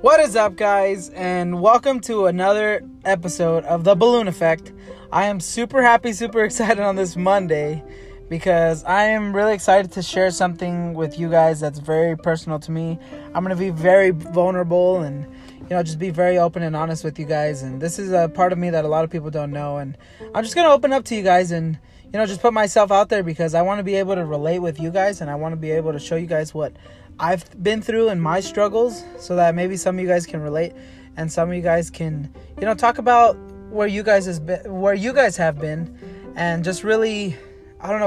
What is up, guys, and welcome to another episode of The Balloon Effect. I am super happy, super excited on this Monday because I am really excited to share something with you guys that's very personal to me. I'm going to be very vulnerable and, just be very open and honest with you guys. And this is a part of me that a lot of people don't know. And I'm just going to open up to you guys and, just put myself out there because I want to be able to relate with you guys and I want to be able to show you guys what I've been through and my struggles so that maybe some of you guys can relate and some of you guys can, talk about where you guys have been and just really,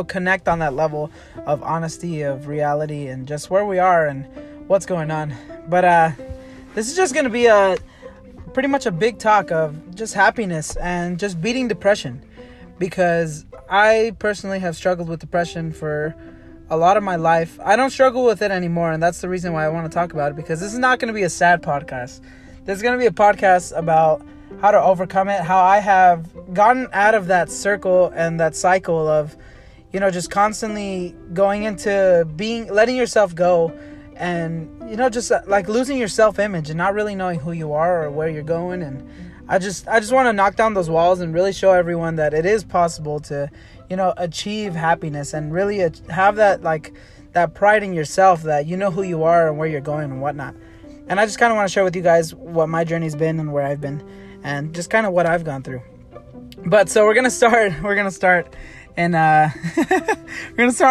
connect on that level of honesty, of reality, and just where we are and what's going on. But this is just going to be pretty much a big talk of just happiness and just beating depression because I personally have struggled with depression for a lot of my life. I don't struggle with it anymore, and that's the reason why I want to talk about it, because this is not going to be a sad podcast. This is going to be a podcast about how to overcome it, how I have gotten out of that circle and that cycle of, just constantly going into letting yourself go and, just like losing your self-image and not really knowing who you are or where you're going. And I just want to knock down those walls and really show everyone that it is possible to, achieve happiness and really have that, that pride in yourself that you know who you are and where you're going and whatnot. And I just kind of want to share with you guys what my journey's been and where I've been and just kind of what I've gone through. But so we're going to start and we're going to start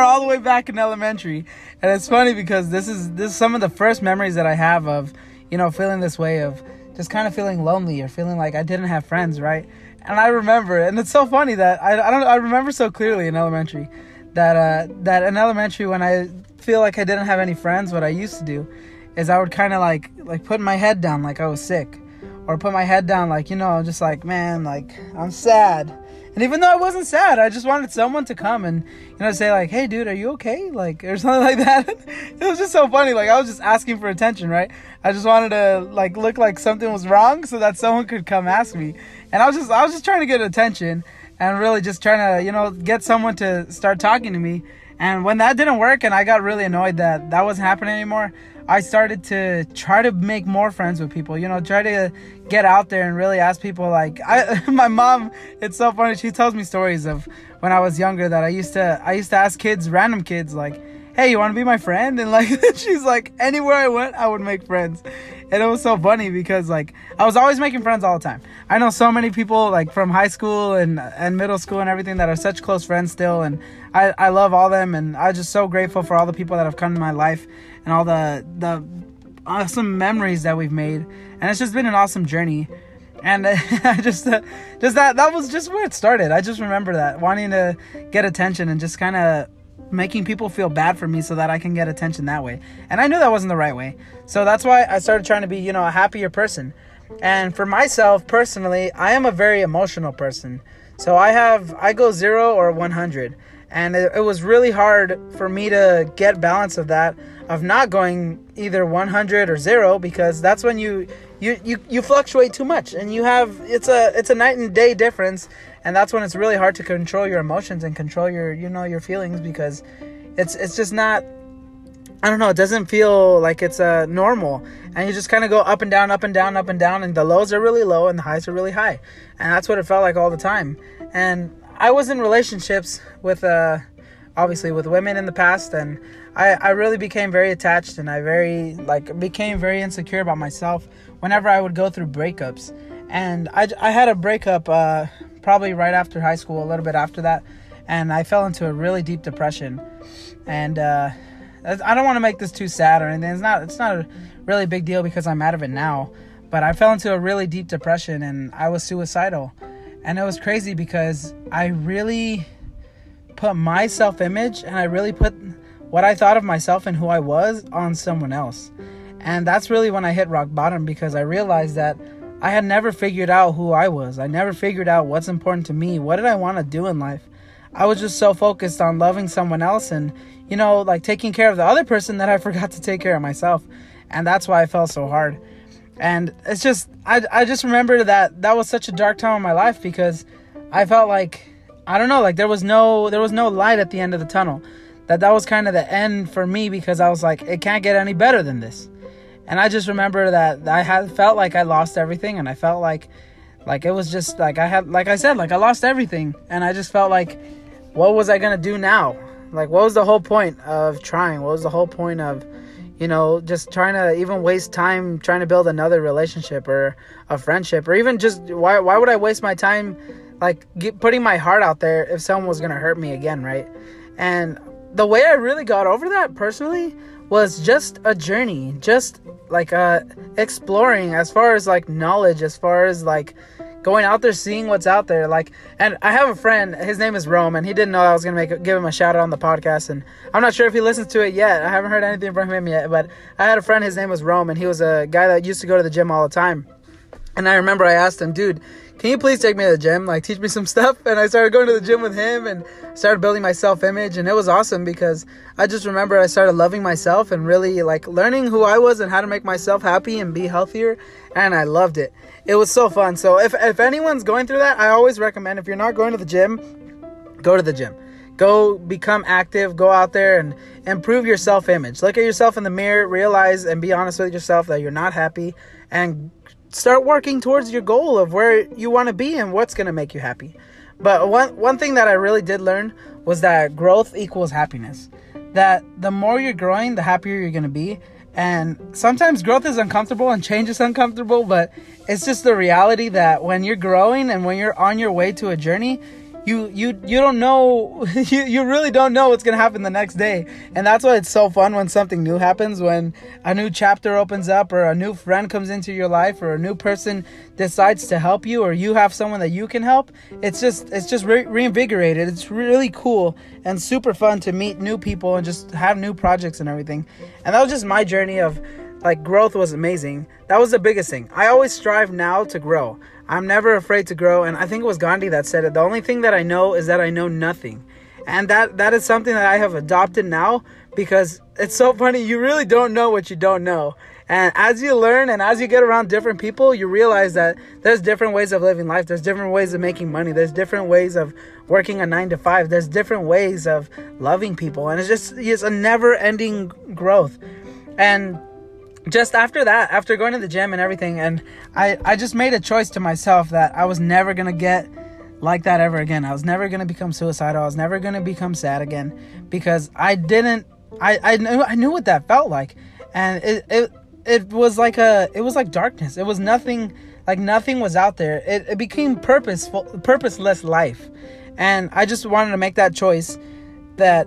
all the way back in elementary. And it's funny because this is some of the first memories that I have of, feeling this way of just kind of feeling lonely or feeling like I didn't have friends, right? And I remember, and it's so funny that I remember so clearly in elementary that in elementary when I feel like I didn't have any friends, what I used to do is I would kind of like put my head down like I was sick, or put my head down like, just like, man, like I'm sad. And even though I wasn't sad, I just wanted someone to come and, say like, hey dude, are you okay? Like, or something like that. It was just so funny. Like I was just asking for attention, right? I just wanted to look like something was wrong so that someone could come ask me. And I was just trying to get attention and really just trying to, get someone to start talking to me. And when that didn't work and I got really annoyed that wasn't happening anymore, I started to try to make more friends with people, try to get out there and really ask people. Like my mom, it's so funny. She tells me stories of when I was younger that I used to ask kids, random kids, like, hey, you want to be my friend? And she's like, anywhere I went, I would make friends. And it was so funny because I was always making friends all the time. I know so many people from high school and middle school and everything that are such close friends still. And I love all them. And I'm just so grateful for all the people that have come to my life and all the awesome memories that we've made. And it's just been an awesome journey. And I just that was just where it started. I just remember that wanting to get attention and just kind of making people feel bad for me so that I can get attention that way. And I knew that wasn't the right way. So that's why I started trying to be, a happier person. And for myself personally, I am a very emotional person. So I go 0 or 100. And it was really hard for me to get balance of that, of not going either 100 or 0, because that's when you fluctuate too much and you have, it's a night and day difference. And that's when it's really hard to control your emotions and control your feelings, because it's just not, it doesn't feel like it's normal. And you just kind of go up and down, up and down, up and down. And the lows are really low and the highs are really high. And that's what it felt like all the time. And I was in relationships with, obviously with women in the past. And I really became very attached and I became very insecure about myself whenever I would go through breakups. And I had a breakup, probably right after high school, a little bit after that, and I fell into a really deep depression. And I don't want to make this too sad or anything. It's not a really big deal because I'm out of it now, but I fell into a really deep depression and I was suicidal. And it was crazy because I really put my self-image and I really put what I thought of myself and who I was on someone else. And that's really when I hit rock bottom, because I realized that I had never figured out who I was. I never figured out what's important to me. What did I want to do in life? I was just so focused on loving someone else and, taking care of the other person that I forgot to take care of myself. And that's why I fell so hard. And it's just, I just remember that was such a dark time in my life, because I felt like I don't know, like there was no light at the end of the tunnel. That was kind of the end for me, because I was like, it can't get any better than this. And I just remember that I had felt like I lost everything, and I felt like it was just like I had, like I said, like I lost everything, and I just felt like, what was I gonna do now? Like, what was the whole point of trying? What was the whole point of, you know, just trying to even waste time trying to build another relationship or a friendship, or even just why would I waste my time like putting my heart out there if someone was gonna hurt me again, right? And the way I really got over that personally was just a journey, just like exploring as far as like knowledge, as far as like going out there, seeing what's out there. Like, and I have a friend, his name is Rome, and he didn't know I was gonna give him a shout out on the podcast, and I'm not sure if he listens to it yet. I haven't heard anything from him yet, but I had a friend, his name was Rome, and he was a guy that used to go to the gym all the time. And I remember I asked him, dude, can you please take me to the gym? Like, teach me some stuff. And I started going to the gym with him and started building my self-image. And it was awesome, because I just remember I started loving myself and really, like, learning who I was and how to make myself happy and be healthier. And I loved it. It was so fun. So if anyone's going through that, I always recommend, if you're not going to the gym, go to the gym. Go become active. Go out there and improve your self-image. Look at yourself in the mirror. Realize and be honest with yourself that you're not happy, and start working towards your goal of where you want to be and what's going to make you happy. But one thing that I really did learn was that growth equals happiness. That the more you're growing, the happier you're going to be. And sometimes growth is uncomfortable and change is uncomfortable, but it's just the reality that when you're growing and when you're on your way to a journey, you don't know, you really don't know what's going to happen the next day. And that's why it's so fun when something new happens, when a new chapter opens up, or a new friend comes into your life, or a new person decides to help you, or you have someone that you can help. It's just reinvigorated. It's really cool and super fun to meet new people and just have new projects and everything. And that was just my journey of, like, growth was amazing. That was the biggest thing. I always strive now to grow. I'm never afraid to grow, and I think it was Gandhi that said it. The only thing that I know is that I know nothing. And that is something that I have adopted now, because it's so funny. You really don't know what you don't know. And as you learn and as you get around different people, you realize that there's different ways of living life. There's different ways of making money. There's different ways of working a 9-to-5. There's different ways of loving people. And it's a never-ending growth. And just after that, after going to the gym and everything, and I just made a choice to myself that I was never going to get like that ever again. I was never going to become suicidal. I was never going to become sad again, because I knew what that felt like. And it was like darkness. It was nothing, like nothing was out there. It became purposeless life. And I just wanted to make that choice that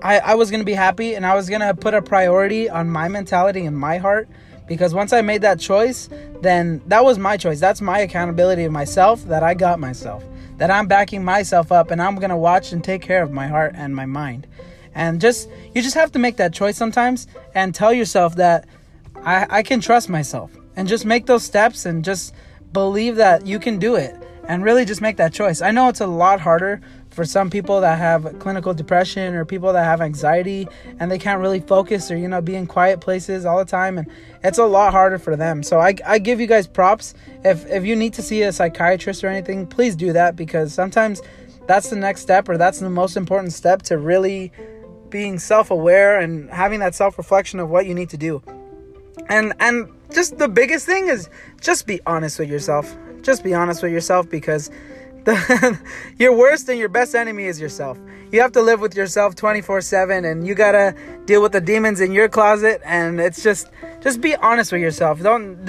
I was going to be happy, and I was going to put a priority on my mentality and my heart, because once I made that choice, then that was my choice. That's my accountability of myself, that I got myself, that I'm backing myself up, and I'm going to watch and take care of my heart and my mind. And you just have to make that choice sometimes and tell yourself that I can trust myself, and just make those steps and just believe that you can do it, and really just make that choice. I know it's a lot harder for some people that have clinical depression, or people that have anxiety and they can't really focus, or, you know, be in quiet places all the time. And it's a lot harder for them. So I give you guys props. If you need to see a psychiatrist or anything, please do that, because sometimes that's the next step, or that's the most important step to really being self-aware and having that self-reflection of what you need to do. And just the biggest thing is just be honest with yourself. Just be honest with yourself, because your worst and your best enemy is yourself. You have to live with yourself 24/7, and you gotta deal with the demons in your closet. And it's just be honest with yourself. Don't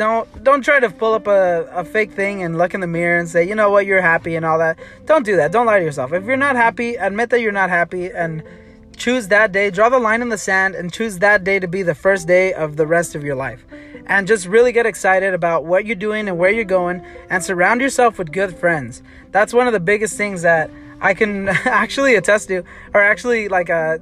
try to pull up a fake thing and look in the mirror and say, you know what, you're happy and all that. Don't do that. Don't lie to yourself. If you're not happy, admit that you're not happy, and choose that day. Draw the line in the sand and choose that day to be the first day of the rest of your life. And just really get excited about what you're doing and where you're going, and surround yourself with good friends. That's one of the biggest things that I can actually attest to, or actually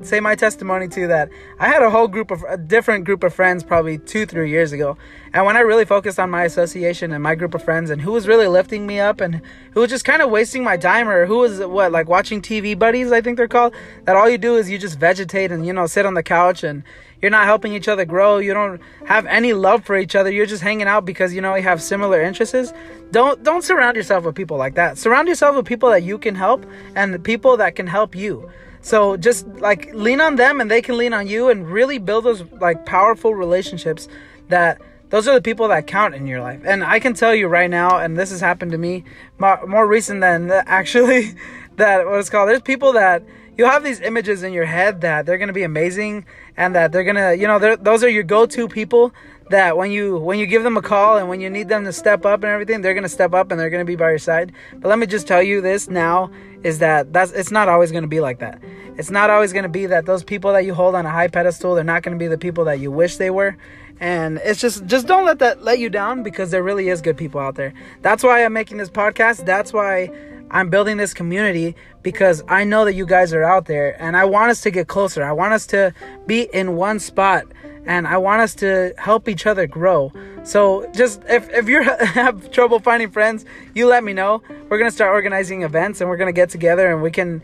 say my testimony to, that I had a different group of friends probably 2-3 years ago. And when I really focused on my association and my group of friends, and who was really lifting me up, and who was just kind of wasting my time, or who was watching TV buddies, I think they're called, that all you do is you just vegetate and, you know, sit on the couch and, You're not helping each other grow. You don't have any love for each other. You're just hanging out because, you know, you have similar interests. Don't surround yourself with people like that. Surround yourself with people that you can help and the people that can help you. So just like lean on them and they can lean on you, and really build those like powerful relationships. That those are the people that count in your life. And I can tell you right now, and this has happened to me more recent than actually that what it's called. There's people that you have these images in your head that they're going to be amazing, and that they're going to, you know, those are your go-to people that when you give them a call and when you need them to step up and everything, they're going to step up and they're going to be by your side. But let me just tell you this now is that it's not always going to be like that. It's not always going to be that those people that you hold on a high pedestal, they're not going to be the people that you wish they were. And it's just don't let that let you down, because there really is good people out there. That's why I'm making this podcast. That's why I'm building this community, because I know that you guys are out there, and I want us to get closer. I want us to be in one spot, and I want us to help each other grow. So just if you have trouble finding friends, you let me know. We're going to start organizing events, and we're going to get together, and we can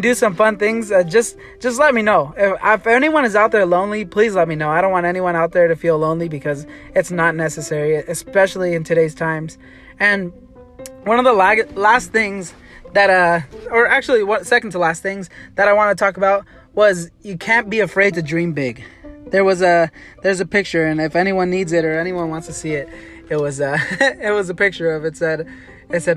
do some fun things. Just let me know. If anyone is out there lonely, please let me know. I don't want anyone out there to feel lonely, because it's not necessary, especially in today's times. And one of the last things that, or actually second to last things that I want to talk about was you can't be afraid to dream big. There's a picture, and if anyone needs it or anyone wants to see it, it was a picture of, it said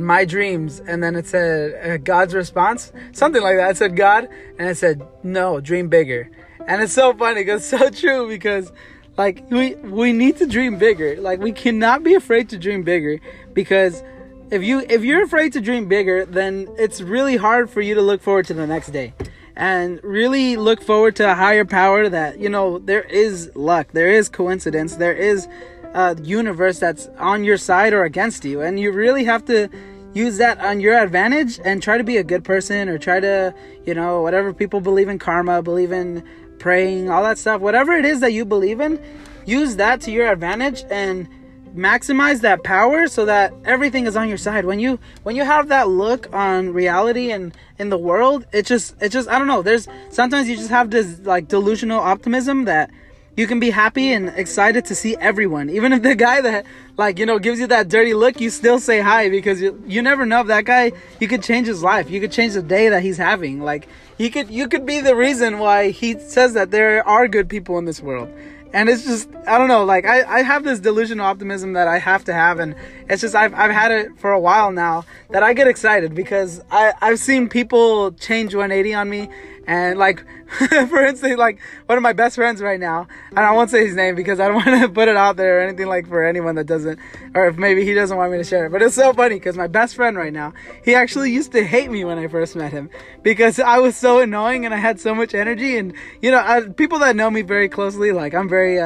my dreams. And then it said God's response, something like that. It said God, and it said, no, dream bigger. And it's so funny, because it's so true, because like we need to dream bigger. Like we cannot be afraid to dream bigger, because if you're afraid to dream bigger, then it's really hard for you to look forward to the next day and really look forward to a higher power that, you know, there is luck, there is coincidence, there is a universe that's on your side or against you. And you really have to use that on your advantage and try to be a good person, or try to, you know, whatever people believe in, karma, believe in praying, all that stuff, whatever it is that you believe in, use that to your advantage and maximize that power so that everything is on your side. When you have that look on reality and in the world, it just I don't know, there's sometimes you just have this like delusional optimism that you can be happy and excited to see everyone, even if the guy that, like, you know, gives you that dirty look, you still say hi, because you never know if that guy, you could change his life, you could change the day that he's having. Like you could be the reason why he says that there are good people in this world. And it's just, I don't know, like, I have this delusional optimism that I have to have, and it's just, I've had it for a while now, that I get excited, because I've seen people change 180 on me, and, like, for instance, like, one of my best friends right now, and I won't say his name, because I don't want to put it out there or anything, like, for anyone that doesn't, or if maybe he doesn't want me to share it, but it's so funny, because my best friend right now, he actually used to hate me when I first met him, because I was so annoying, and I had so much energy, and, you know, people that know me very closely, like, I'm very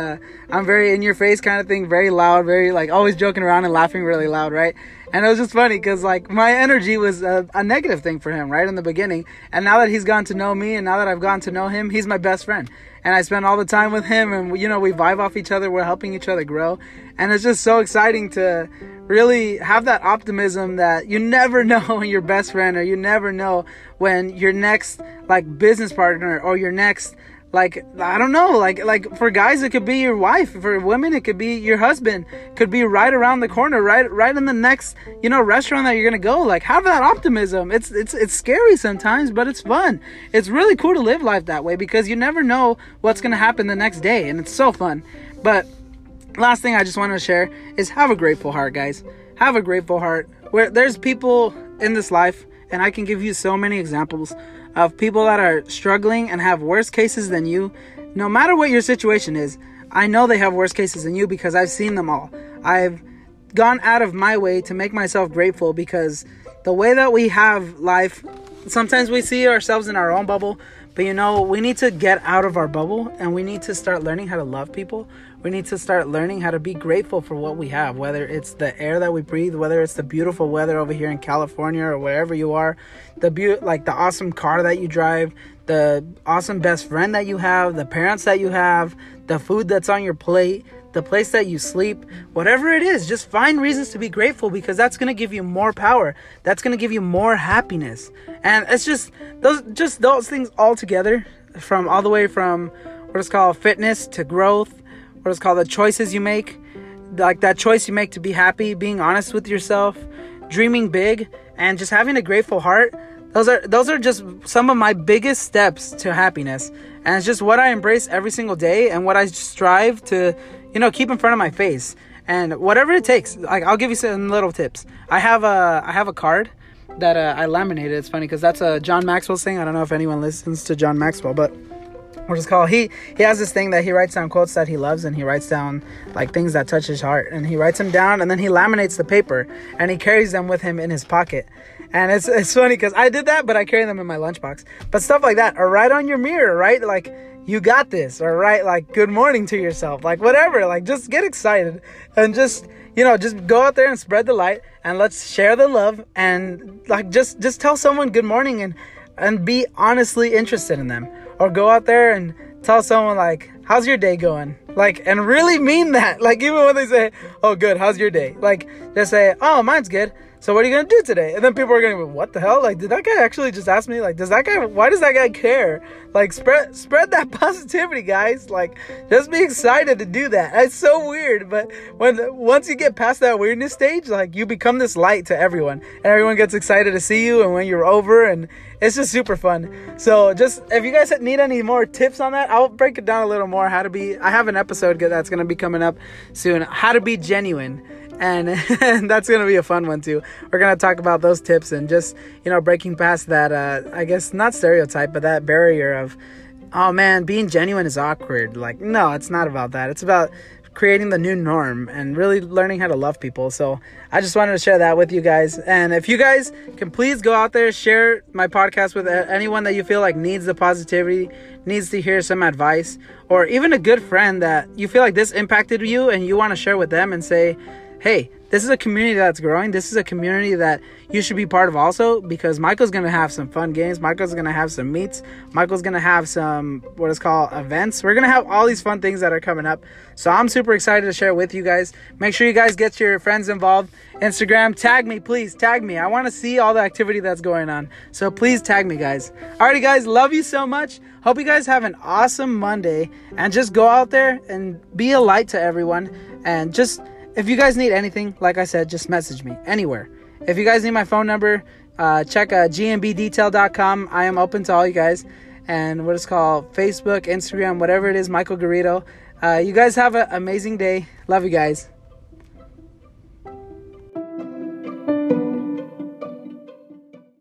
in your face kind of thing, very loud, very like always joking around and laughing really loud, right? And it was just funny because like my energy was a negative thing for him right in the beginning, and now that he's gotten to know me and now that I've gotten to know him, he's my best friend, and I spend all the time with him, and you know, we vibe off each other, we're helping each other grow, and it's just so exciting to really have that optimism that you never know when your best friend, or you never know when your next like business partner, or your next, like, I don't know, like for guys, it could be your wife. For women, it could be your husband. Could be right around the corner, right in the next, you know, restaurant that you're going to go. Like, have that optimism. It's scary sometimes, but it's fun. It's really cool to live life that way, because you never know what's going to happen the next day. And it's so fun. But last thing I just wanted to share is have a grateful heart, guys. Have a grateful heart. Where there's people in this life, and I can give you so many examples of people that are struggling and have worse cases than you. No matter what your situation is, I know they have worse cases than you, because I've seen them all. I've gone out of my way to make myself grateful, because the way that we have life, sometimes we see ourselves in our own bubble, but you know, we need to get out of our bubble, and we need to start learning how to love people. We need to start learning how to be grateful for what we have, whether it's the air that we breathe, whether it's the beautiful weather over here in California or wherever you are, like the awesome car that you drive, the awesome best friend that you have, the parents that you have, the food that's on your plate, the place that you sleep, whatever it is, just find reasons to be grateful, because that's going to give you more power. That's going to give you more happiness. And it's just those things all together, from all the way from what it's called fitness to growth, what it's called the choices you make, like that choice you make to be happy, being honest with yourself, dreaming big, and just having a grateful heart. Those are just some of my biggest steps to happiness. And it's just what I embrace every single day and what I strive to, keep in front of my face. And whatever it takes, like, I'll give you some little tips. I have a card that I laminated. It's funny because that's a John Maxwell thing. I don't know if anyone listens to John Maxwell, but what it's called, he has this thing that he writes down quotes that he loves, and he writes down like things that touch his heart, and he writes them down, and then he laminates the paper and he carries them with him in his pocket. And it's funny because I did that, but I carry them in my lunchbox. But stuff like that, or write on your mirror, right? Like, you got this, or write like good morning to yourself, like whatever, like just get excited and just, just go out there and spread the light, and let's share the love, and like just tell someone good morning and be honestly interested in them. Or go out there and tell someone like, how's your day going? Like, and really mean that. Like, even when they say, oh, good, how's your day? Like, just say, oh, mine's good. So what are you going to do today? And then people are going to be, what the hell? Like, did that guy actually just ask me? Like, why does that guy care? Like, spread that positivity, guys. Like, just be excited to do that. It's so weird. But once you get past that weirdness stage, like, you become this light to everyone. And everyone gets excited to see you and when you're over. And it's just super fun. So just, if you guys need any more tips on that, I'll break it down a little more. I have an episode that's going to be coming up soon. How to be genuine. And that's going to be a fun one too. We're going to talk about those tips and just, breaking past that, I guess not stereotype, but that barrier of, oh man, being genuine is awkward. Like, no, it's not about that. It's about creating the new norm and really learning how to love people. So I just wanted to share that with you guys. And if you guys can, please go out there, share my podcast with anyone that you feel like needs the positivity, needs to hear some advice, or even a good friend that you feel like this impacted you and you want to share with them and say, hey, this is a community that's growing. This is a community that you should be part of also, because Michael's going to have some fun games. Michael's going to have some meets. Michael's going to have some, what is called, events. We're going to have all these fun things that are coming up. So I'm super excited to share with you guys. Make sure you guys get your friends involved. Instagram, tag me, please. Tag me. I want to see all the activity that's going on. So please tag me, guys. Alrighty, guys. Love you so much. Hope you guys have an awesome Monday. And just go out there and be a light to everyone. And just... if you guys need anything, like I said, just message me anywhere. If you guys need my phone number, check gmbdetail.com. I am open to all you guys. And what it's called, Facebook, Instagram, whatever it is, Michael Garrido. You guys have an amazing day. Love you guys.